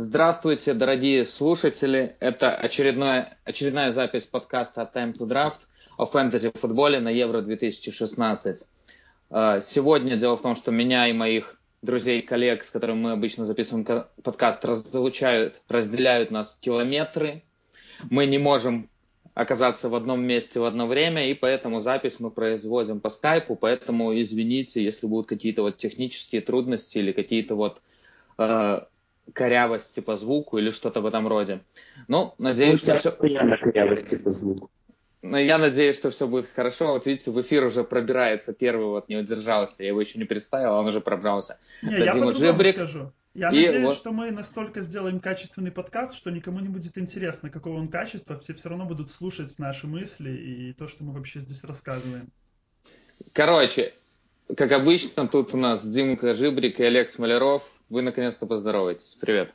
Здравствуйте, дорогие слушатели. Это очередная запись подкаста Time to Draft о фэнтези-футболе на Евро-2016. Сегодня дело в том, что меня и моих друзей и коллег, с которыми мы обычно записываем подкаст, разделяют нас километры. Мы не можем оказаться в одном месте в одно время, и поэтому запись мы производим по скайпу, поэтому извините, если будут какие-то технические трудности или какие-то корявости по звуку или что-то в этом роде. Ну, надеюсь, что все... корявости по звуку. Я надеюсь, что все будет хорошо. Вот видите, в эфир уже пробирается первый, не удержался. Я его еще не представил, а он уже пробрался. Я Дима Жибрик. Скажу. Я надеюсь, что мы настолько сделаем качественный подкаст, что никому не будет интересно, какого он качества. Все равно будут слушать наши мысли и то, что мы вообще здесь рассказываем. Короче, как обычно, тут у нас Димка Жибрик и Олег Смоляров. Вы наконец-то поздороваетесь. Привет.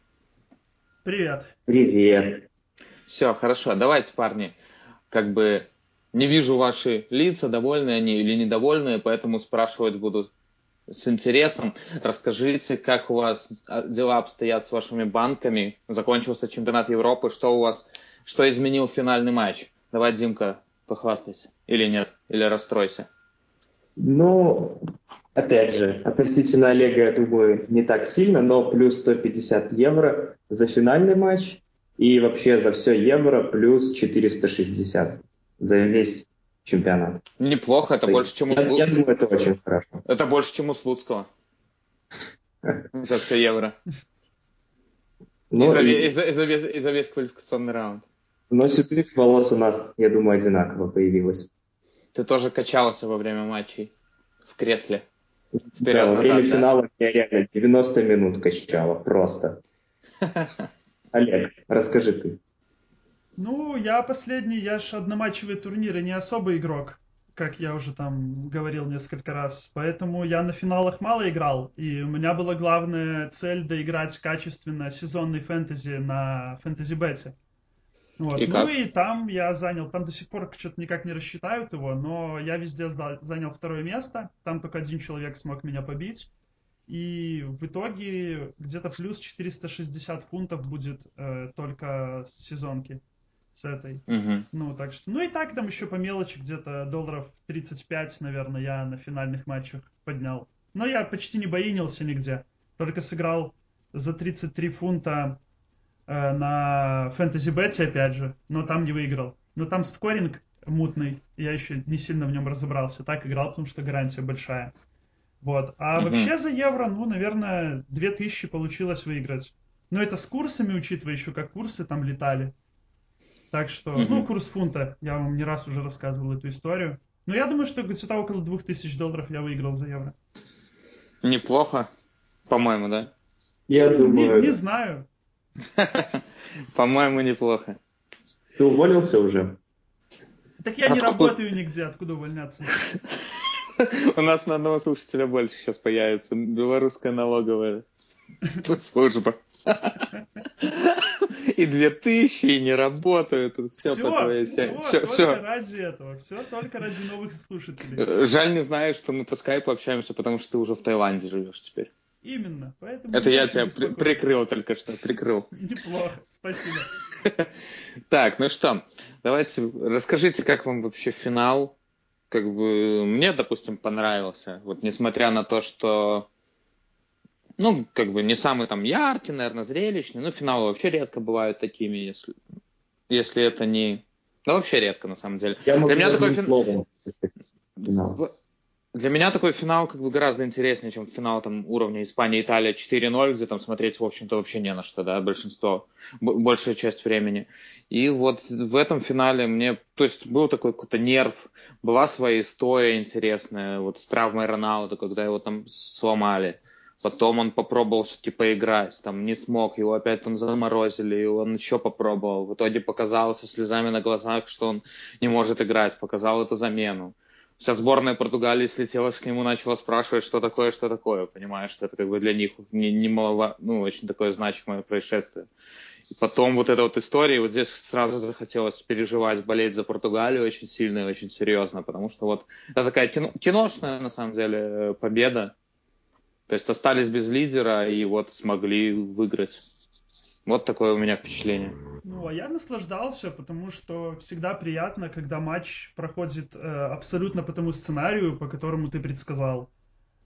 Привет. Привет. Все, хорошо. Давайте, парни, не вижу ваши лица, довольные они или недовольные, поэтому спрашивать буду с интересом. Расскажите, как у вас дела обстоят с вашими банками? Закончился чемпионат Европы. Что изменил финальный матч? Давай, Димка, похвастайся. Или нет? Или расстройся? Ну... Опять же, относительно Олега, я думаю, не так сильно, но плюс 150 евро за финальный матч и вообще за все евро плюс 460 за весь чемпионат. Неплохо, это больше, чем у Слуцкого. Я думаю, это очень хорошо. Это больше, чем у Слуцкого. За все евро. И за весь квалификационный раунд. Но седых волос у нас, я думаю, одинаково появилось. Ты тоже качался во время матчей в кресле. Вперед, да, время финала меня реально 90 минут качало, просто. Олег, расскажи ты. Ну, я одноматчевые турниры не особый игрок, как я уже там говорил несколько раз, поэтому я на финалах мало играл, и у меня была главная цель доиграть качественно сезонный фэнтези на фэнтези-бете. Вот. И там я занял, там до сих пор что-то никак не рассчитают его, но я везде занял второе место, там только один человек смог меня побить, и в итоге где-то плюс 460 фунтов будет только с сезонки, с этой. Угу. Ну, так что, и так там еще по мелочи где-то долларов 35, наверное, я на финальных матчах поднял. Но я почти не боинился нигде, только сыграл за 33 фунта на фэнтези-бете, опять же, но там не выиграл. Но там скоринг мутный, я еще не сильно в нем разобрался. Так играл, потому что гарантия большая. Вот. А вообще за евро, наверное, 2000 получилось выиграть. Но это с курсами, учитывая еще, как курсы там летали. Так что, курс фунта, я вам не раз уже рассказывал эту историю. Но я думаю, что где-то около $2000 я выиграл за евро. Неплохо, по-моему, да? Я думаю... Не знаю. По-моему, неплохо. Ты уволился уже? Так я не работаю нигде, откуда увольняться? У нас на одного слушателя больше сейчас появится. Белорусская налоговая служба. И 2000, и не работают. Все только ради новых слушателей. Жаль, не знаешь, что мы по скайпу общаемся, потому что ты уже в Таиланде живешь теперь. Именно, поэтому... Это я тебя прикрыл только что, Неплохо, спасибо. Так, ну что, давайте расскажите, как вам вообще финал. Мне, допустим, понравился. Несмотря на то, что... не самый там яркий, наверное, зрелищный. Финалы вообще редко бывают такими, если это не... Да вообще редко, на самом деле. Для меня такой финал... Для меня такой финал гораздо интереснее, чем финал уровня Испания-Италия 4-0, где там смотреть, в общем-то, вообще не на что, да, большая часть времени. И в этом финале был такой какой-то нерв, была своя история интересная, с травмой Роналду, когда его там сломали. Потом он попробовал все-таки поиграть, не смог, его опять заморозили, и он еще попробовал. В итоге показал со слезами на глазах, что он не может играть, показал эту замену. Вся сборная Португалии слетелась к нему, начала спрашивать, что такое. Понимаешь, что это для них немаловажно, очень такое значимое происшествие. И потом история, здесь сразу захотелось переживать, болеть за Португалию очень сильно и очень серьезно, потому что это такая киношная, на самом деле, победа. То есть остались без лидера и смогли выиграть. Вот такое у меня впечатление. Ну, а я наслаждался, потому что всегда приятно, когда матч проходит абсолютно по тому сценарию, по которому ты предсказал.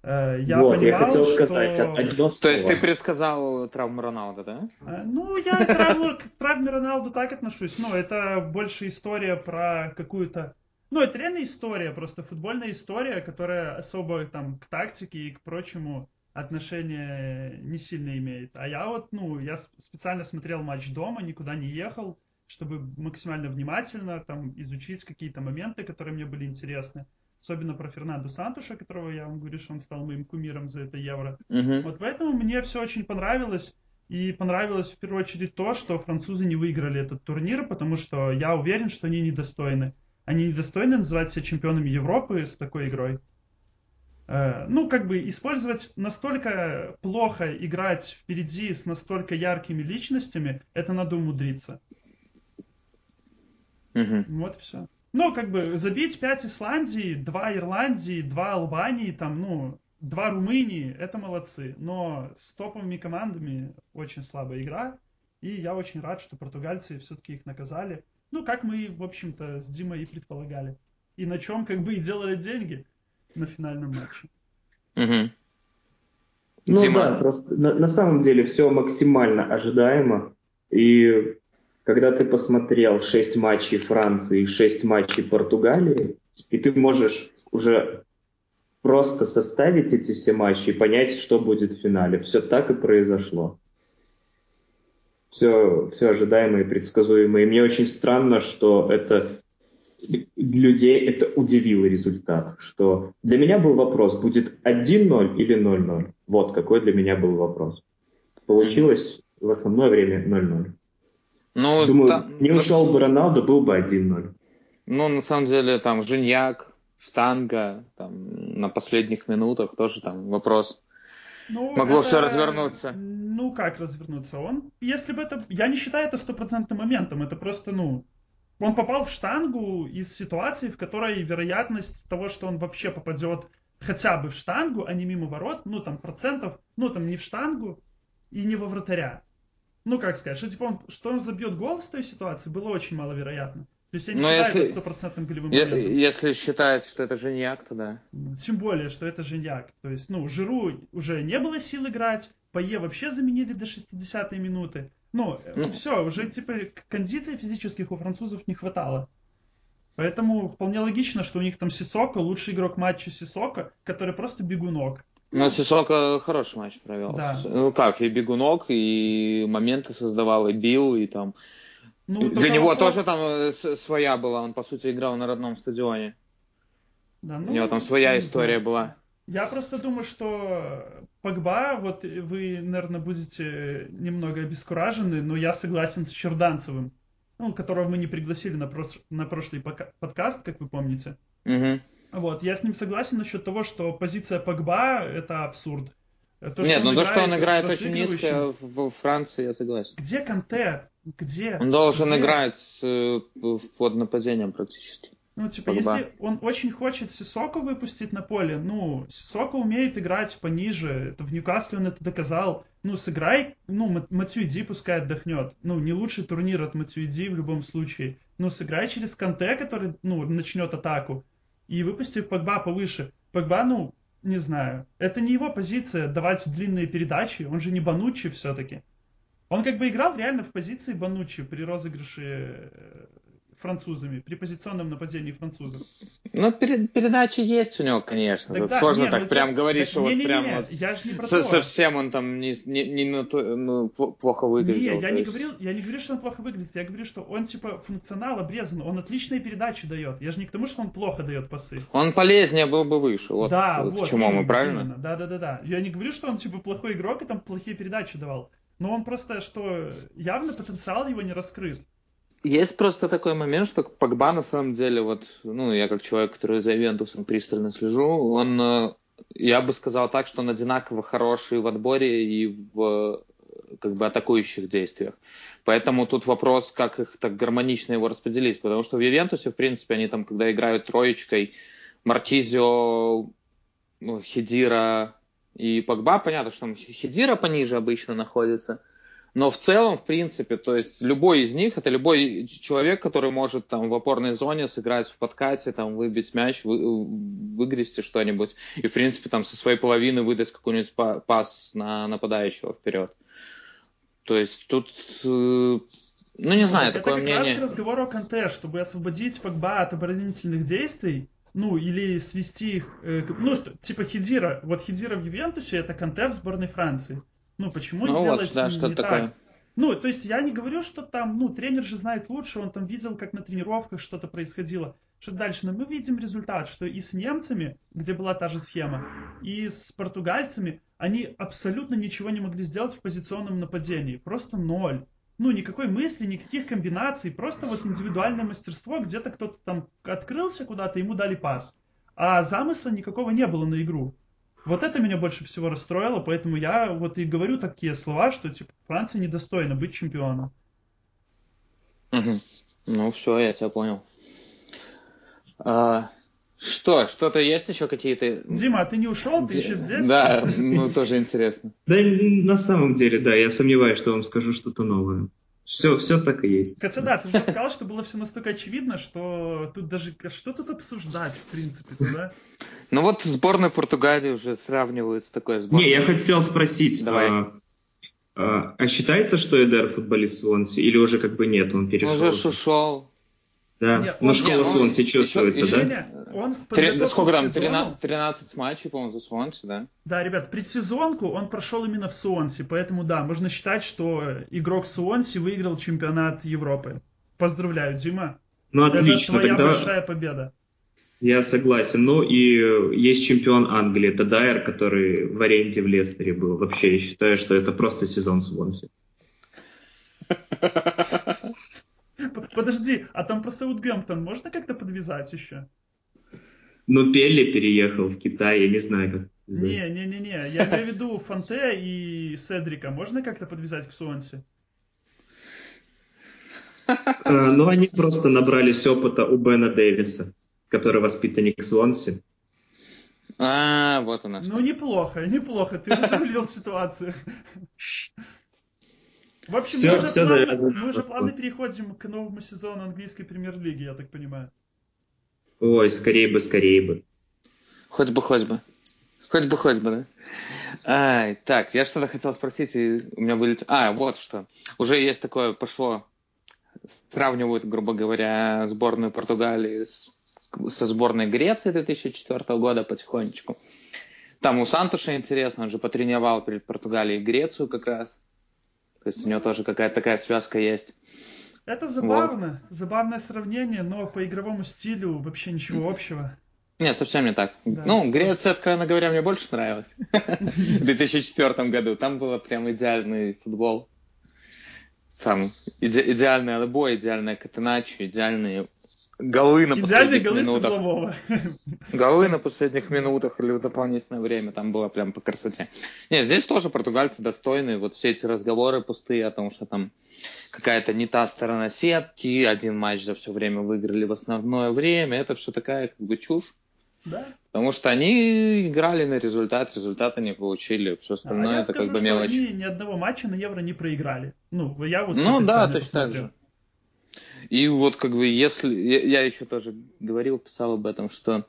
Я вот, понимал, я хотел сказать, что... То есть ты предсказал травму Роналду, да? Ну, я к травме Роналду так отношусь. Ну, это больше история про какую-то... Ну, это реально история, просто футбольная история, которая особо там к тактике и к прочему отношения не сильно имеет. А я вот, ну, я специально смотрел матч дома, никуда не ехал, чтобы максимально внимательно там изучить какие-то моменты, которые мне были интересны. Особенно про Фернандо Сантуша, которого я вам говорю, что он стал моим кумиром за это Евро. Угу. Вот поэтому мне все очень понравилось. И понравилось в первую очередь то, что французы не выиграли этот турнир, потому что я уверен, что они недостойны. Они недостойны называть себя чемпионами Европы с такой игрой. Ну, как бы использовать настолько плохо, играть впереди с настолько яркими личностями, это надо умудриться. Угу. Вот и все. Ну, как бы, забить 5 Исландии, 2 Ирландии, 2 Албании, там, ну, 2 Румынии, это молодцы. Но с топовыми командами очень слабая игра, и я очень рад, что португальцы все-таки их наказали. Ну, как мы, в общем-то, с Димой и предполагали. И на чем, как бы, и делали деньги на финальном матче. Угу. Ну, Дима. Да, просто на самом деле все максимально ожидаемо, и... Когда ты посмотрел 6 матчей Франции и 6 матчей Португалии, и ты можешь уже просто составить эти все матчи и понять, что будет в финале. Все так и произошло. Все ожидаемо и предсказуемо. И мне очень странно, что это людей это удивило результат. Что для меня был вопрос, будет 1-0 или 0-0. Вот какой для меня был вопрос. Получилось в основное время 0-0. Ну, думаю, не ушел бы Роналду, был бы 1-0. Ну, на самом деле, там, Жиньяк, штанга, там, на последних минутах тоже там вопрос. Ну, могло это... все развернуться. Ну, как развернуться? Он, если бы это... Я не считаю это стопроцентным моментом. Это просто, ну... Он попал в штангу из ситуации, в которой вероятность того, что он вообще попадет хотя бы в штангу, а не мимо ворот, ну, там, процентов, ну, там, не в штангу и не во вратаря. Ну, как сказать, что, типа, он забьет гол с той ситуации, было очень маловероятно. То есть я не считаю это стопроцентным голевым моментом. Если считает, что это Жиньяк, то да. Тем более, что это Жиньяк. То есть, ну, Жиру уже не было сил играть, Пае вообще заменили до 60-й минуты. Ну, все, уже, типа, кондиций физических у французов не хватало. Поэтому вполне логично, что у них там Сисоко, лучший игрок матча Сисоко, который просто бегунок. Ну, Сисоко хороший матч провел. Да. Ну как, и бегунок, и моменты создавал, и бил, и там... Ну, для него вопрос... тоже там своя была, он, по сути, играл на родном стадионе. Да, ну, у него там своя история была. Я просто думаю, что Погба, вот вы, наверное, будете немного обескуражены, но я согласен с Черданцевым, ну, которого мы не пригласили на прошлый подкаст, как вы помните. Угу. Вот, я с ним согласен насчет того, что позиция Погба – это абсурд. То, нет, но то, что он играет очень низко во Франции, я согласен. Где Конте? Где? Он должен играть под нападением практически. Ну, типа, Погба. Если он очень хочет Сисоко выпустить на поле, ну, Сисоко умеет играть пониже. Это в Ньюкасле он это доказал. Ну, сыграй, ну, Мацуиди пускай отдохнет. Ну, не лучший турнир от Мацуиди в любом случае. Ну, сыграй через Конте, который, ну, начнет атаку. И выпустив Погба повыше. Погба, ну, не знаю. Это не его позиция давать длинные передачи. Он же не Бануччи все-таки. Он как бы играл реально в позиции Бануччи при розыгрыше французами, при позиционном нападении французов. Ну, передачи есть у него, конечно. Тогда, сложно не, так ну, прям говорить, что вот прям вот совсем он там не плохо выглядел. Не, я не говорю, что он плохо выглядит. Я говорю, что он типа функционал обрезан. Он отличные передачи дает. Я же не к тому, что он плохо дает пасы. Он полезнее был бы выше. Вот, да, вот к чему мы, правильно? Да. Я не говорю, что он типа плохой игрок и там плохие передачи давал. Но он просто, что явно потенциал его не раскрыт. Есть просто такой момент, что Погба на самом деле, вот, ну, я как человек, который за Ювентусом пристально слежу, он, я бы сказал так, что он одинаково хороший в отборе и в, как бы, атакующих действиях. Поэтому тут вопрос, как их так гармонично его распределить, потому что в Ювентусе, в принципе, они там, когда играют троечкой, Мартизио, Хедира и Погба, понятно, что там Хедира пониже обычно находится. Но в целом, в принципе, то есть любой из них, это любой человек, который может там в опорной зоне сыграть в подкате, там выбить мяч, выгрести что-нибудь и, в принципе, там со своей половины выдать какой-нибудь пас на нападающего вперед. То есть тут... Ну, не знаю, это такое мнение. Это как раз разговор о Конте, чтобы освободить Погба от оборонительных действий, ну, или свести их... Ну, что, типа Хедира. Вот Хедира в Ювентусе — это Конте в сборной Франции. Ну, почему ну, сделать вот, да, не так? Такое. Ну, то есть я не говорю, что там... Ну, тренер же знает лучше, он там видел, как на тренировках что-то происходило. Что дальше? Но мы видим результат, что и с немцами, где была та же схема, и с португальцами, они абсолютно ничего не могли сделать в позиционном нападении. Просто ноль. Ну, никакой мысли, никаких комбинаций, просто вот индивидуальное мастерство, где-то кто-то там открылся куда-то, ему дали пас. А замысла никакого не было на игру. Вот это меня больше всего расстроило, поэтому я вот и говорю такие слова, что, типа, Франция недостойна быть чемпионом. Угу. Ну, все, я тебя понял. Что-то есть еще какие-то... Дима, а ты не ушел? Ты еще здесь? Да, ну тоже интересно. Да, на самом деле, да, я сомневаюсь, что вам скажу что-то новое. Все так и есть. Хотя да, ты же сказал, что было все настолько очевидно, что тут даже... Что тут обсуждать, в принципе, да? Ну вот сборная Португалии уже сравнивают с такой сборной. Не, я хотел спросить. Давай. А считается, что Эдер футболист Суонси? Или уже как бы нет, он перешел? Он уже ушел. Да, нет, но школа Суонси чувствуется, еще, да? Сколько там, 13 матчей, по-моему, за Суонси, да? Да, ребят, предсезонку он прошел именно в Суонси, поэтому, да, можно считать, что игрок Суонси выиграл чемпионат Европы. Поздравляю, Дима. Ну, отлично. Это твоя большая победа. Я согласен. Ну, и есть чемпион Англии, это Дайер, который в аренде в Лестере был. Вообще, я считаю, что это просто сезон Суонси. Подожди, а там про Саутгемптон можно как-то подвязать еще? Ну, Пелли переехал в Китай, я не знаю, как. Не-не-не, я имею в виду Фонте и Седрика. Можно как-то подвязать к Суонси? Ну, они просто набрались опыта у Бена Дэвиса, который воспитанник Суонси. А, вот она что. Ну, неплохо, ты разрулил ситуацию. В общем, мы уже плавно переходим к новому сезону английской премьер-лиги, я так понимаю. Ой, скорее бы. Хоть бы, да? Так, я что-то хотел спросить, и у меня вылетело... вот что. Уже есть такое, пошло... Сравнивают, грубо говоря, сборную Португалии со сборной Греции 2004 года потихонечку. Там у Сантуша интересно, он же потренировал перед Португалией Грецию как раз. То есть у него тоже какая-то такая связка есть. Это забавно. Вот. Забавное сравнение, но по игровому стилю вообще ничего общего. Нет, совсем не так. Да. Ну, Греция, откровенно говоря, мне больше нравилась. В 2004 году. Там был прям идеальный футбол. Там идеальный отбой, идеальная катеначо, идеальные голы на последних минутах. Голы на последних минутах или в дополнительное время, там было прям по красоте. Не, здесь тоже португальцы достойны, вот все эти разговоры пустые о том, что там какая-то не та сторона сетки, один матч за все время выиграли в основное время, это все такая как бы чушь. Да? Потому что они играли на результат, результаты не получили, все остальное это скажу, как бы мелочь. Они ни одного матча на Евро не проиграли. Ну, я вот точно так же. И вот как бы если... Я еще тоже говорил, писал об этом, что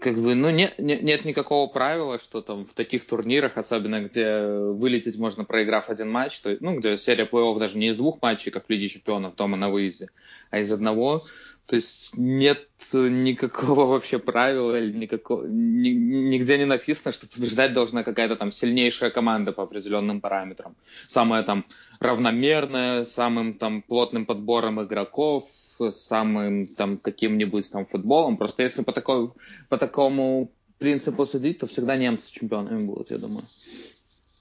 как бы, ну, нет никакого правила, что там в таких турнирах, особенно где вылететь можно, проиграв один матч, то, ну, где серия плей-офф даже не из двух матчей, как в Лиге Чемпионов дома на выезде, а из одного. То есть нет никакого вообще правила, нигде не написано, что побеждать должна какая-то там сильнейшая команда по определенным параметрам. Самая там равномерная, самым там плотным подбором игроков, самым там каким-нибудь там футболом. Просто если по такому принципу судить, то всегда немцы чемпионами будут, я думаю.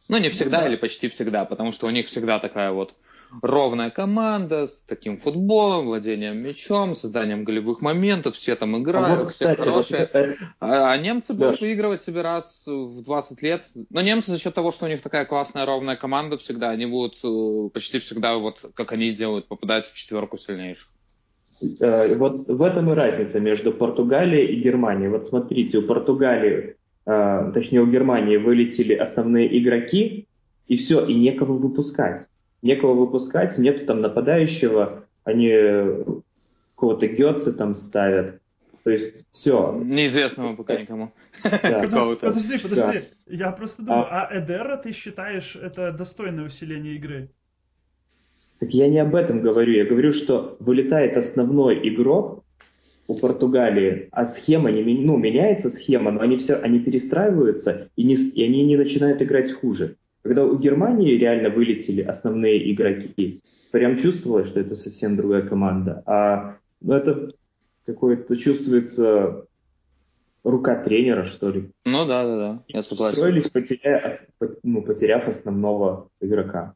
Ну, не всегда или почти всегда, потому что у них всегда такая вот ровная команда, с таким футболом, владением мячом, созданием голевых моментов, все там играют, вот, все кстати, хорошие. А немцы будут выигрывать себе раз в 20 лет. Но немцы за счет того, что у них такая классная ровная команда всегда, они будут почти всегда, вот как они делают, попадать в четверку сильнейших. Вот в этом и разница между Португалией и Германией. Вот смотрите, у Германии вылетели основные игроки, И все, и некого выпускать. Некого выпускать, нету там нападающего, они какого-то Гётце там ставят. То есть все. Неизвестного пока никому. Подожди. Я просто думаю, а Эдера ты считаешь это достойное усиление игры? Так я не об этом говорю. Я говорю, что вылетает основной игрок у Португалии, а схема меняется схема, но они перестраиваются, и они не начинают играть хуже. Когда у Германии реально вылетели основные игроки, прям чувствовалось, что это совсем другая команда. Это какое-то чувствуется рука тренера, что ли. Ну да, я согласен. Строились, потеряв основного игрока.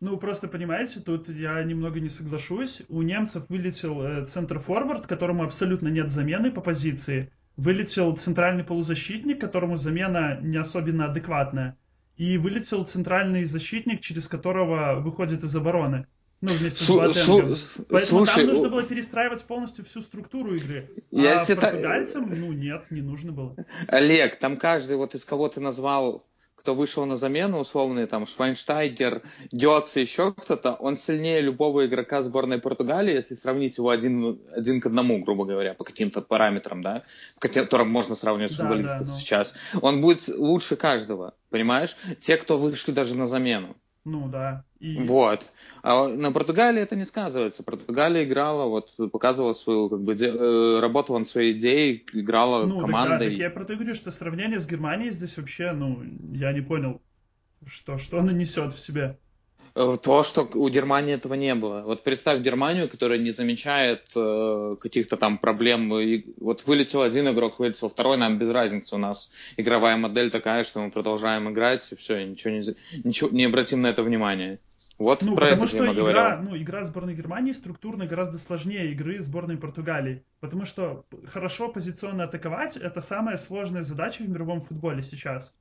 Ну, просто понимаете, тут я немного не соглашусь. У немцев вылетел центр-форвард, которому абсолютно нет замены по позиции. Вылетел центральный полузащитник, которому замена не особенно адекватная. И вылетел центральный защитник, через которого выходит из обороны. Вместе с Батенгом. Поэтому там нужно было перестраивать полностью всю структуру игры. А португальцам, нет, не нужно было. Олег, там каждый из кого ты назвал... кто вышел на замену, условный там Швайнштайгер, Геоц и еще кто-то, он сильнее любого игрока сборной Португалии, если сравнить его один к одному, грубо говоря, по каким-то параметрам, да, которым можно сравнивать с футболистом сейчас. Он будет лучше каждого, понимаешь? Те, кто вышли даже на замену. Вот. А на Португалии это не сказывается. Португалия играла, показывала свою, работала над своей идеей, играла командой. Так я про то говорю, что сравнение с Германией здесь вообще, я не понял, что она несет в себе. То, что у Германии этого не было. Представь Германию, которая не замечает каких-то там проблем. И вылетел один игрок, вылетел второй, нам без разницы. У нас игровая модель такая, что мы продолжаем играть, и все, и ничего не обратим на это внимание. Про это я говорил. Игра сборной Германии структурно гораздо сложнее игры сборной Португалии. Потому что хорошо позиционно атаковать – это самая сложная задача в мировом футболе сейчас.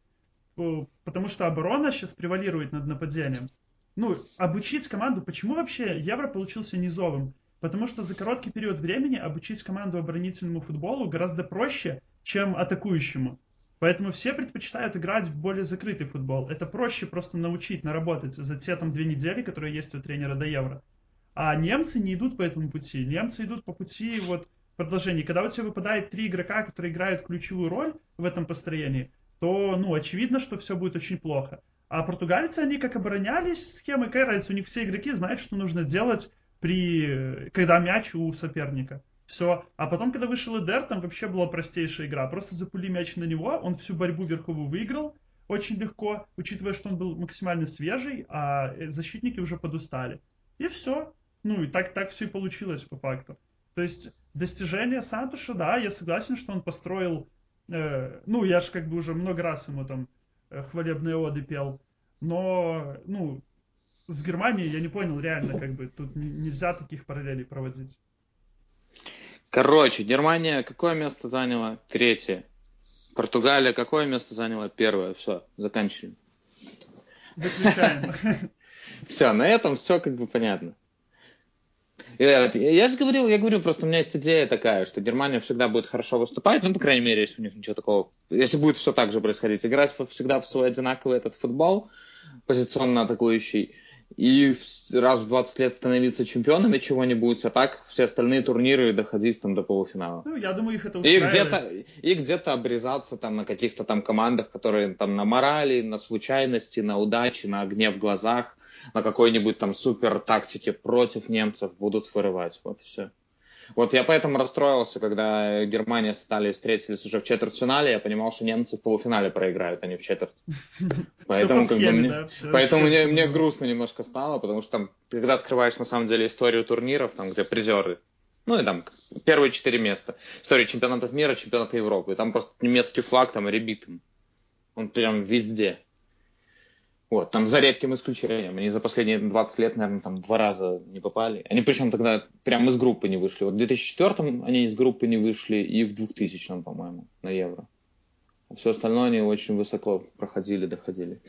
Потому что оборона сейчас превалирует над нападением. Обучить команду... Почему вообще Евро получился низовым? Потому что за короткий период времени обучить команду оборонительному футболу гораздо проще, чем атакующему. Поэтому все предпочитают играть в более закрытый футбол. Это проще просто научить, наработать за те 2 недели, которые есть у тренера до Евро. А немцы не идут по этому пути. Немцы идут по пути продолжения. Когда у тебя выпадает 3 игрока, которые играют ключевую роль в этом построении, то, очевидно, что все будет очень плохо. А португальцы, они как оборонялись схемой, какая разница, у них все игроки знают, что нужно делать, когда мяч у соперника. Все. А потом, когда вышел Эдер, там вообще была простейшая игра. Просто запули мяч на него, он всю борьбу верховую выиграл очень легко, учитывая, что он был максимально свежий, а защитники уже подустали. И все. И так все и получилось по факту. То есть достижение Сантуша, да, я согласен, что он построил... я же уже много раз ему там... хвалебные оды пел, но, с Германией я не понял реально, тут нельзя таких параллелей проводить. Германия какое место заняла? 3. Португалия какое место заняла? 1. Все, заканчиваем. Выключаем. Все, на этом все понятно. Я же говорил, просто у меня есть идея такая, что Германия всегда будет хорошо выступать, по крайней мере, если у них ничего такого, если будет все так же происходить, играть всегда в свой одинаковый этот футбол, позиционно атакующий, и раз в 20 лет становиться чемпионами чего-нибудь, а так все остальные турниры доходить до полуфинала. Я думаю, их это устраивает. И где-то обрезаться на каких-то командах, которые на морали, на случайности, на удаче, на огне в глазах, на какой-нибудь супер тактике против немцев будут вырывать. Все. Я поэтому расстроился, когда Германия с Италией встретились уже в четвертьфинале, я понимал, что немцы в полуфинале проиграют, а не в четверть. Поэтому мне грустно немножко стало, потому что когда открываешь на самом деле историю турниров, где призеры, первые 4 места, история чемпионатов мира, чемпионата Европы, там просто немецкий флаг ребитым. Он прям везде. За редким исключением. Они за последние 20 лет, наверное, 2 раза не попали. Они причем тогда прям из группы не вышли. В 2004-м они из группы не вышли, и в 2000-м, по-моему, на Евро. А все остальное они очень высоко проходили, доходили.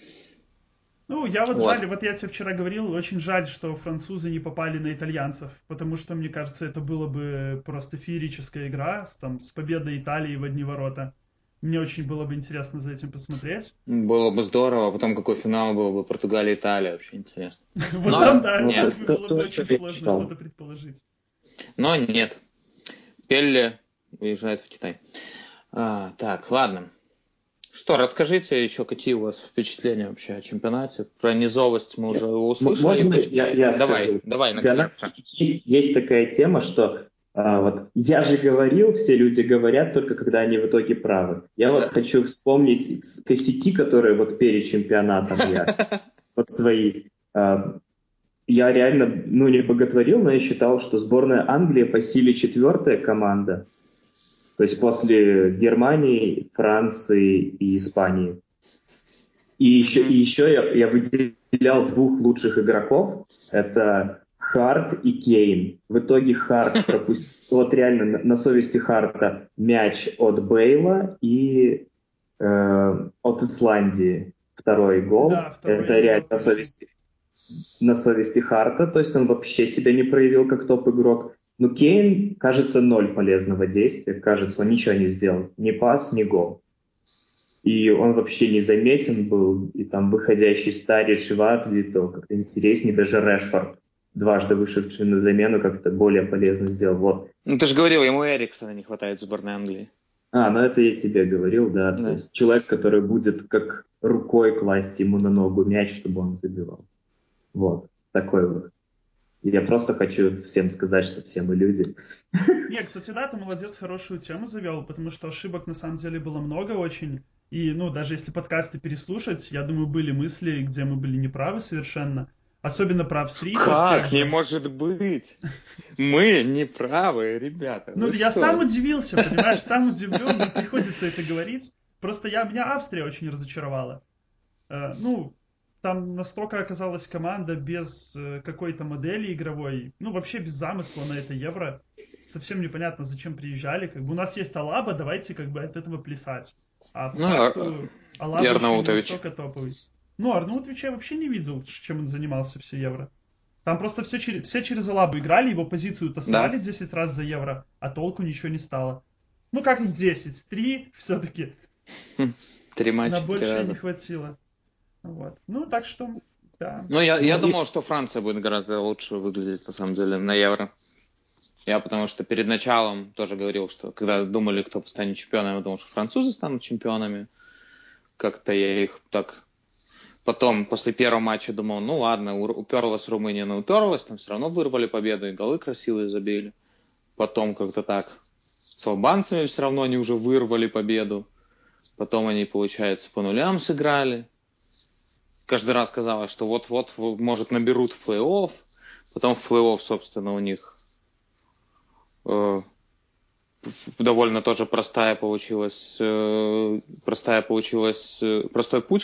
Жаль, я тебе вчера говорил, очень жаль, что французы не попали на итальянцев, потому что, мне кажется, это было бы просто феерическая игра с победой Италии в одни ворота. Мне очень было бы интересно за этим посмотреть. Было бы здорово, а потом какой финал был бы Португалия-Италия, вообще интересно. Вот там, да, было бы очень сложно что-то предположить. Но нет. Пелли уезжает в Китай. Так, ладно. Что, расскажите еще, какие у вас впечатления вообще о чемпионате? Про низовость мы уже услышали. Давай, наконец. Есть такая тема, что вот, я же говорил, все люди говорят только когда они в итоге правы. Я вот хочу вспомнить косяки, которые вот перед чемпионатом я вот свои. Я реально, не боготворил, но я считал, что сборная Англии по силе четвертая команда. То есть после Германии, Франции и Испании. И еще я выделял двух лучших игроков. Это Харт и Кейн. В итоге Харт пропустил, вот реально на совести Харта, мяч от Бейла и от Исландии. Второй гол. Да, это реально на совести Харта. То есть он вообще себя не проявил как топ-игрок. Но Кейн, кажется, 0 полезного действия. Кажется, он ничего не сделал. Ни пас, ни гол. И он вообще не заметен был. И там выходящий Старич и Ватли, то как-то интереснее. Даже Решфорд, дважды вышедший на замену, как-то более полезно сделал. Вот. Ну ты же говорил, ему Эриксона не хватает в сборной Англии. Это я тебе говорил, да. То есть человек, который будет как рукой класть ему на ногу мяч, чтобы он забивал. Вот. Такой вот. Я просто хочу всем сказать, что все мы люди. Не, кстати, да, ты молодец, хорошую тему завел, потому что ошибок на самом деле было много очень. И, даже если подкасты переслушать, я думаю, были мысли, где мы были неправы совершенно. Особенно про Австрию. Как? Не может быть! Мы неправы, ребята. Я сам удивился, понимаешь, сам удивлен, но приходится это говорить. Просто меня Австрия очень разочаровала. Там настолько оказалась команда без какой-то модели игровой, вообще без замысла на это Евро. Совсем непонятно, зачем приезжали. Как бы у нас есть Алаба, давайте как бы от этого плясать. А по факту Алаба еще не настолько топовый. Ярнаутовича я вообще не видел, чем он занимался все Евро. Там просто все через Алабу играли, его позицию тасовали 10 раз за Евро, а толку ничего не стало. Как и 10, 3 все-таки. 3 матча. На больше не хватило. Вот. Так что, да. Я думал, что Франция будет гораздо лучше выглядеть, на самом деле, на Евро. Я потому что перед началом тоже говорил, что когда думали, кто станет чемпионом, я думал, что французы станут чемпионами. Как-то я их так... Потом, после первого матча, думал, ладно, уперлась Румыния, но уперлась, там все равно вырвали победу, и голы красивые забили. Потом как-то так с албанцами все равно они уже вырвали победу. Потом они, получается, по нулям сыграли. Каждый раз казалось, что вот-вот, может, наберут в плей-офф. Потом в плей-офф, собственно, у них довольно тоже простой путь,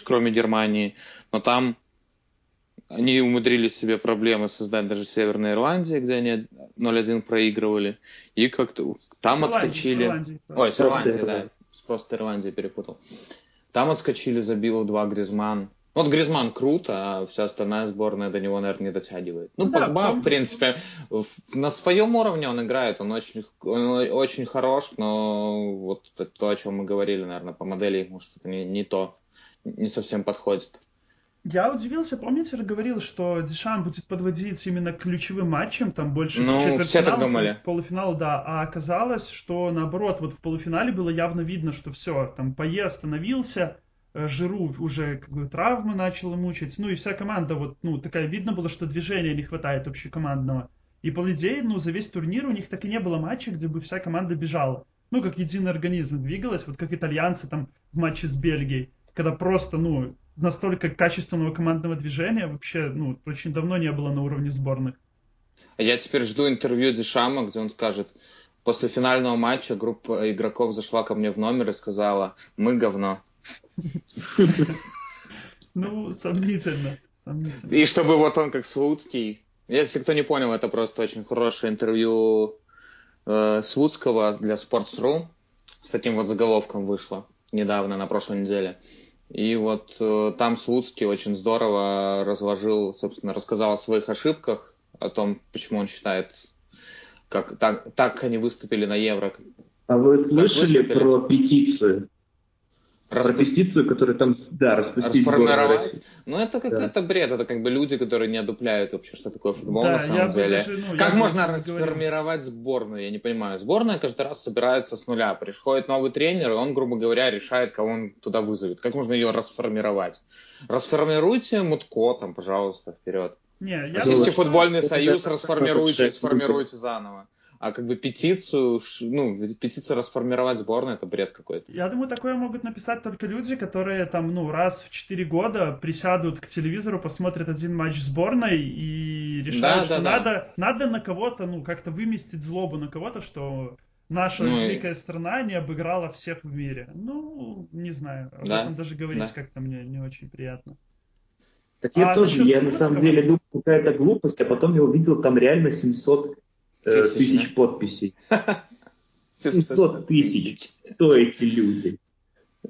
кроме Германии. Но там они умудрились себе проблемы создать даже в Северной Ирландии, где они 0-1 проигрывали. И как-то там отскочили... С Ирландии, да. Просто Ирландия перепутал. Там отскочили, забил 2 Гризман. Вот Гризман круто, а вся остальная сборная до него, наверное, не дотягивает. Погба, в принципе, на своем уровне он играет, он очень хорош, но вот то, о чем мы говорили, наверное, по модели ему что-то не то, не совсем подходит. Я удивился, помните, говорил, что Дешам будет подводить именно к ключевым матчам, там больше четвертьфинала, полуфинала, да, а оказалось, что наоборот, вот в полуфинале было явно видно, что все, там Пае остановился, Жиру уже травмы начала мучить. И вся команда, такая, видно было, что движения не хватает общекомандного. И, по идее, за весь турнир у них так и не было матча, где бы вся команда бежала. Как единый организм двигалась, вот как итальянцы там в матче с Бельгией, когда просто, настолько качественного командного движения вообще, очень давно не было на уровне сборных. Я теперь жду интервью Дешама, где он скажет: после финального матча группа игроков зашла ко мне в номер и сказала: «Мы говно». Сомнительно. И чтобы он как Слуцкий. Если кто не понял, это просто очень хорошее интервью Слуцкого для Sports.ru. С таким заголовком вышло недавно, на прошлой неделе. И там Слуцкий очень здорово рассказал о своих ошибках, о том, почему он считает, как так они выступили на Евро. А вы слышали про петицию? Пропестицию, которую там, да, распустить. Расформировать. Но это какой-то бред, это как бы люди, которые не одупляют вообще, что такое футбол, да, на самом деле. Даже, как можно расформировать сборную, я не понимаю. Сборная каждый раз собирается с нуля, приходит новый тренер, и он, грубо говоря, решает, кого он туда вызовет. Как можно ее расформировать? Расформируйте Мутко там, пожалуйста, вперед. Российский футбольный союз расформируйте, сформируйте заново. А как бы петицию, ну, петицию расформировать сборную, это бред какой-то. Я думаю, такое могут написать только люди, которые там, ну, раз в 4 года присядут к телевизору, посмотрят один матч сборной и решают, надо на кого-то, ну, как-то выместить злобу на кого-то, что наша великая страна не обыграла всех в мире. Ну, не знаю, об этом даже говорить как-то мне не очень приятно. Так я тоже, я на самом деле думал, какая-то глупость, а потом я увидел там реально 700 тысяч подписей. 700 тысяч. Кто эти люди?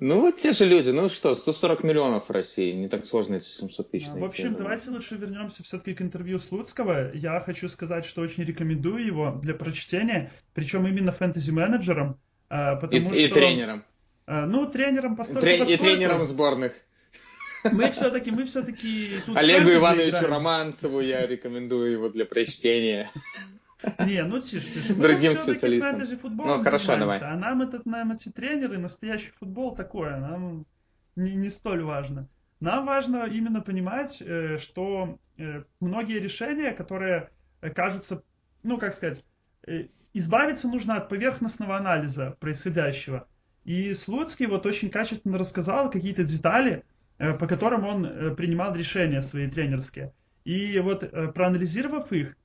Ну, вот те же люди. Ну что, 140 миллионов в России. Не так сложно эти 700 тысяч найти. В общем, давайте лучше вернемся все-таки к интервью Слуцкого. Я хочу сказать, что очень рекомендую его для прочтения. Причем именно фэнтези-менеджером. И тренером. Ну, тренером поскольку... И тренером сборных. Мы все-таки тут... Олегу Ивановичу играем. Романцеву я рекомендую его для прочтения. Не, ну тише. Другим специалистам. Ну, хорошо, давай. А нам эти тренеры, настоящий футбол такое, нам не столь важно. Нам важно именно понимать, что многие решения, которые кажутся, ну, как сказать, избавиться нужно от поверхностного анализа происходящего. И Слуцкий вот очень качественно рассказал какие-то детали, по которым он принимал решения свои тренерские. И вот проанализировав их,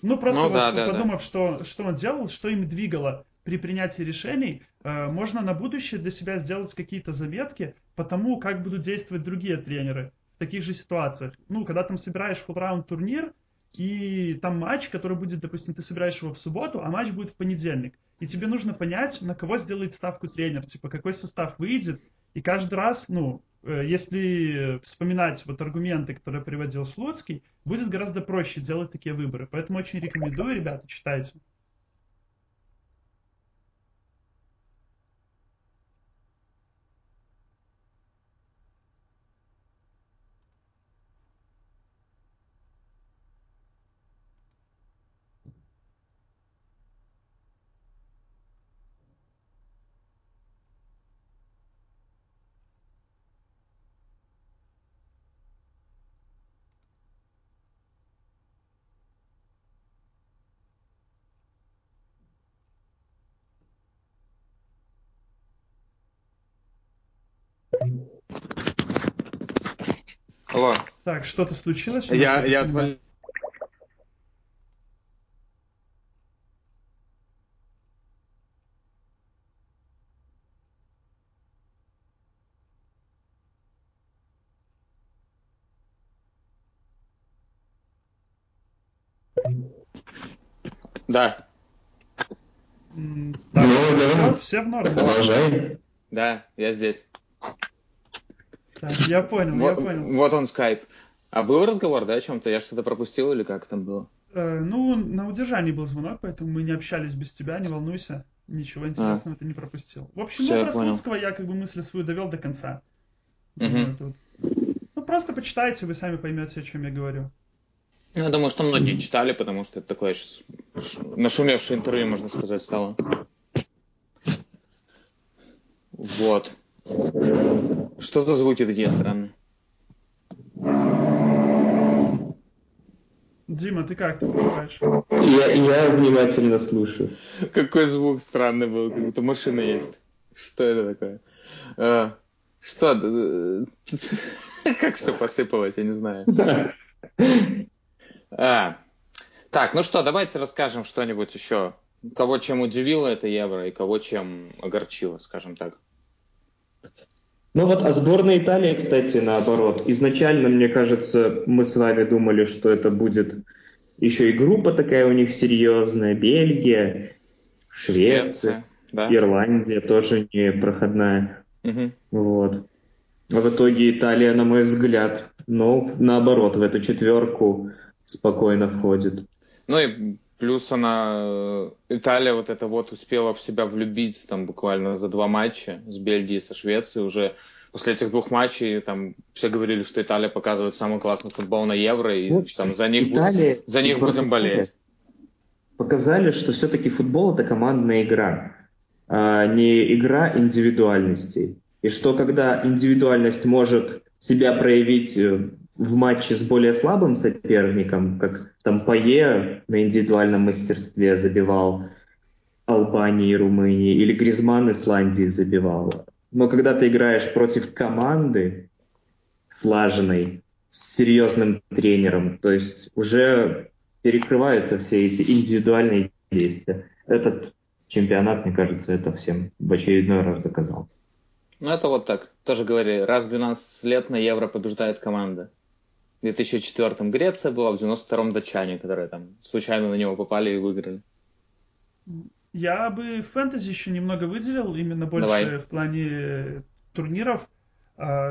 подумав, что он делал, что им двигало при принятии решений, можно на будущее для себя сделать какие-то заметки по тому, как будут действовать другие тренеры в таких же ситуациях. Ну, когда там собираешь фулл-раунд турнир, и там матч, который будет, допустим, ты собираешь его в субботу, а матч будет в понедельник. И тебе нужно понять, на кого сделает ставку тренер, типа, какой состав выйдет. И каждый раз, ну, если вспоминать вот аргументы, которые приводил Слуцкий, будет гораздо проще делать такие выборы. Поэтому очень рекомендую, ребята, читайте. Алло. Так, что-то случилось? Я... Да. Так, все в норме. Уважаемый. Да, я здесь. Так, я понял. Вот он, Skype. А был разговор, да, о чем-то? Я что-то пропустил или как там было? На удержании был звонок, поэтому мы не общались без тебя, не волнуйся. Ничего интересного ты не пропустил. В общем, про Слуцкого я как бы мысль свою довел до конца. Угу. Ну, просто почитайте, вы сами поймете, о чем я говорю. Я думаю, что многие читали, потому что это такое нашумевшее интервью, можно сказать, стало. Вот. Что за звуки такие странные? Дима, ты как ты понимаешь? Я внимательно слушаю. Какой звук странный был, как будто машина есть. Что это такое? Что? Как все посыпалось, я не знаю. Так, ну что, давайте расскажем что-нибудь еще. Кого чем удивило это Евро и кого чем огорчило, скажем так. Ну вот, а сборная Италии, кстати, наоборот. Изначально, мне кажется, мы с вами думали, что это будет еще и группа такая у них серьезная. Бельгия, Швеция, да. Ирландия тоже непроходная. Угу. Вот. А в итоге Италия, на мой взгляд, наоборот, в эту четверку спокойно входит. Ну и Плюс она, Италия вот это вот успела в себя влюбиться там буквально за два матча с Бельгией и со Швецией. Уже после этих двух матчей там все говорили, что Италия показывает самый классный футбол на Евро, и общем, там за них будем болеть. Показали, что все-таки футбол — это командная игра, а не игра индивидуальностей. И что когда индивидуальность может себя проявить в матче с более слабым соперником, как там Пае на индивидуальном мастерстве забивал Албании и Румынии, или Гризман Исландии забивал. Но когда ты играешь против команды слаженной, с серьезным тренером, то есть уже перекрываются все эти индивидуальные действия. Этот чемпионат, мне кажется, это всем в очередной раз доказал. Ну это вот так. Тоже говорили, раз в 12 лет на Евро побеждает команда. В 2004-м Греция была, в 92-м датчане, которые там случайно на него попали и выиграли. Я бы фэнтези еще немного выделил, именно больше в плане турниров,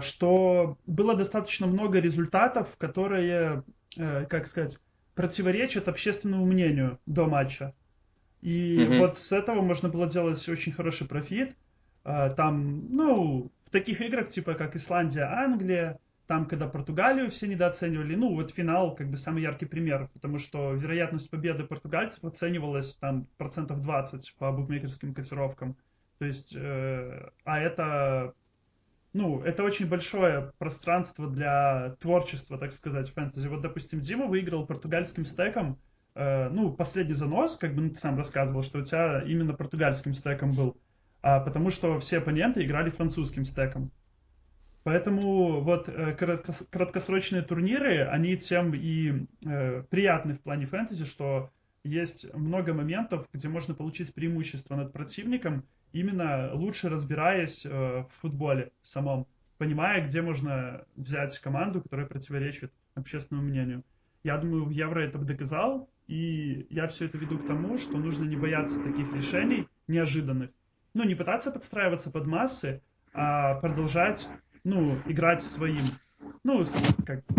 что было достаточно много результатов, которые, как сказать, противоречат общественному мнению до матча. И вот с этого можно было делать очень хороший профит. Там, в таких играх, типа как Исландия, Англия, там, когда Португалию все недооценивали, вот финал, как бы самый яркий пример, потому что вероятность победы португальцев оценивалась там 20% по букмекерским котировкам. То есть, это очень большое пространство для творчества, так сказать, в фэнтези. Вот, допустим, Дима выиграл португальским стэком, последний занос, как бы ты сам рассказывал, что у тебя именно португальским стэком был, потому что все оппоненты играли французским стэком. Поэтому вот краткосрочные турниры, они тем и приятны в плане фэнтези, что есть много моментов, где можно получить преимущество над противником, именно лучше разбираясь в футболе самом, понимая, где можно взять команду, которая противоречит общественному мнению. Я думаю, в Евро это бы доказал, и я все это веду к тому, что нужно не бояться таких решений неожиданных. Не пытаться подстраиваться под массы, а продолжать... играть своим.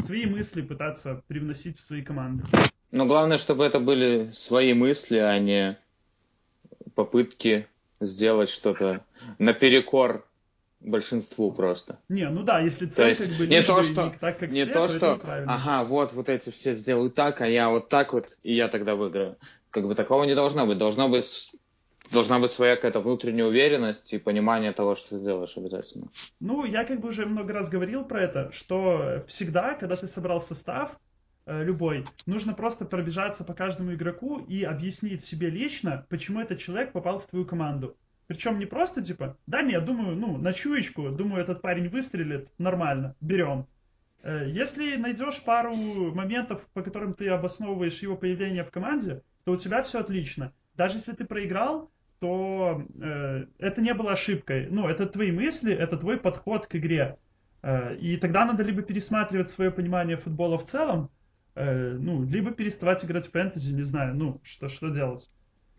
Свои мысли пытаться привносить в свои команды. Но главное, чтобы это были свои мысли, а не попытки сделать что-то наперекор большинству просто. Если цель то есть, не то, что, так, как не все, то, что вот эти все сделают так, а я вот так вот, и я тогда выиграю. Как бы такого не должно быть. Должна быть своя какая-то внутренняя уверенность и понимание того, что ты делаешь обязательно. Я уже много раз говорил про это, что всегда, когда ты собрал состав любой, нужно просто пробежаться по каждому игроку и объяснить себе лично, почему этот человек попал в твою команду. Причем не просто типа, на чуечку, думаю, этот парень выстрелит, нормально, берем. Если найдешь пару моментов, по которым ты обосновываешь его появление в команде, то у тебя все отлично. Даже если ты проиграл, то это не было ошибкой. Это твои мысли, это твой подход к игре. И тогда надо либо пересматривать свое понимание футбола в целом, либо переставать играть в фэнтези, не знаю, что делать.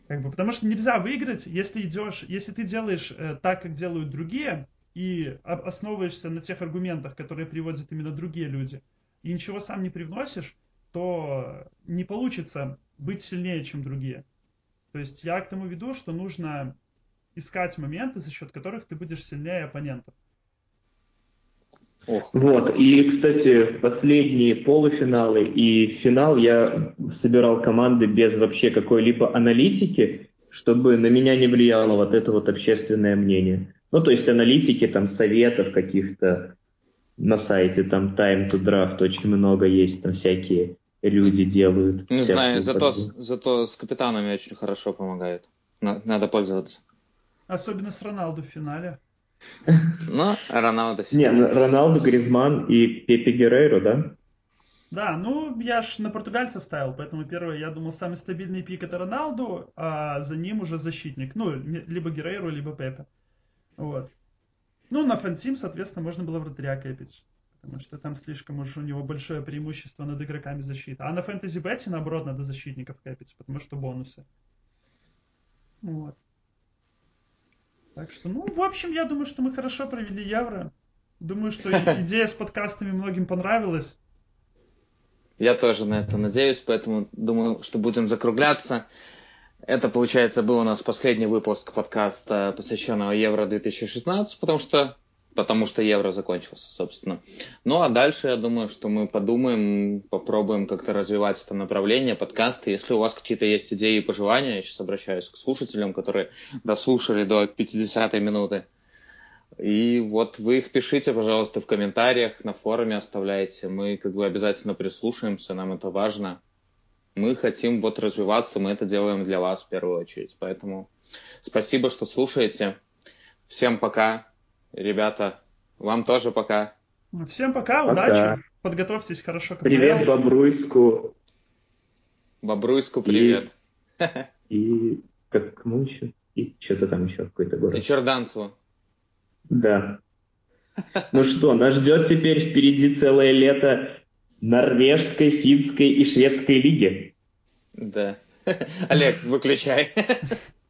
Как бы, потому что нельзя выиграть, если ты делаешь так, как делают другие, и основываешься на тех аргументах, которые приводят именно другие люди, и ничего сам не привносишь, то не получится быть сильнее, чем другие. То есть я к тому веду, что нужно искать моменты, за счет которых ты будешь сильнее оппонента. Вот. И, кстати, последние полуфиналы и финал я собирал команды без вообще какой-либо аналитики, чтобы на меня не влияло вот это вот общественное мнение. То есть аналитики, там, советов каких-то на сайте, там, Time to Draft очень много есть, там, всякие... люди делают. Не знаю, зато с капитанами очень хорошо помогает. Надо пользоваться. Особенно с Роналду в финале. Роналду в финале. Роналду, Гризман и Пепе Геррейро, да? Да, я ж на португальцев ставил, поэтому первое, я думал, самый стабильный пик это Роналду, а за ним уже защитник. Либо Геррейро, либо Пепе. Вот. На Фантим, соответственно, можно было вратаря кепить. Потому что там слишком уж у него большое преимущество над игроками защиты. А на фэнтези-бете, наоборот, надо защитников капить, потому что бонусы. Вот. Так что, в общем, я думаю, что мы хорошо провели Евро. Думаю, что идея с подкастами многим понравилась. Я тоже на это надеюсь, поэтому думаю, что будем закругляться. Это, получается, был у нас последний выпуск подкаста, посвященного Евро-2016, потому что Евро закончился, собственно. Ну, а дальше, я думаю, что мы подумаем, попробуем как-то развивать это направление, подкасты. Если у вас какие-то есть идеи и пожелания, я сейчас обращаюсь к слушателям, которые дослушали до 50-й минуты. И вот вы их пишите, пожалуйста, в комментариях, на форуме оставляйте. Мы как бы обязательно прислушаемся, нам это важно. Мы хотим вот развиваться, мы это делаем для вас в первую очередь. Поэтому спасибо, что слушаете. Всем пока. Ребята, вам тоже пока. Всем пока. Удачи. Подготовьтесь хорошо к Бейлу. Привет Бобруйску. Бобруйску привет. И как мы еще? И что-то там еще какой-то город. И Черданцеву. Да. Ну что, нас ждет теперь впереди целое лето норвежской, финской и шведской лиги. Да. Олег, выключай.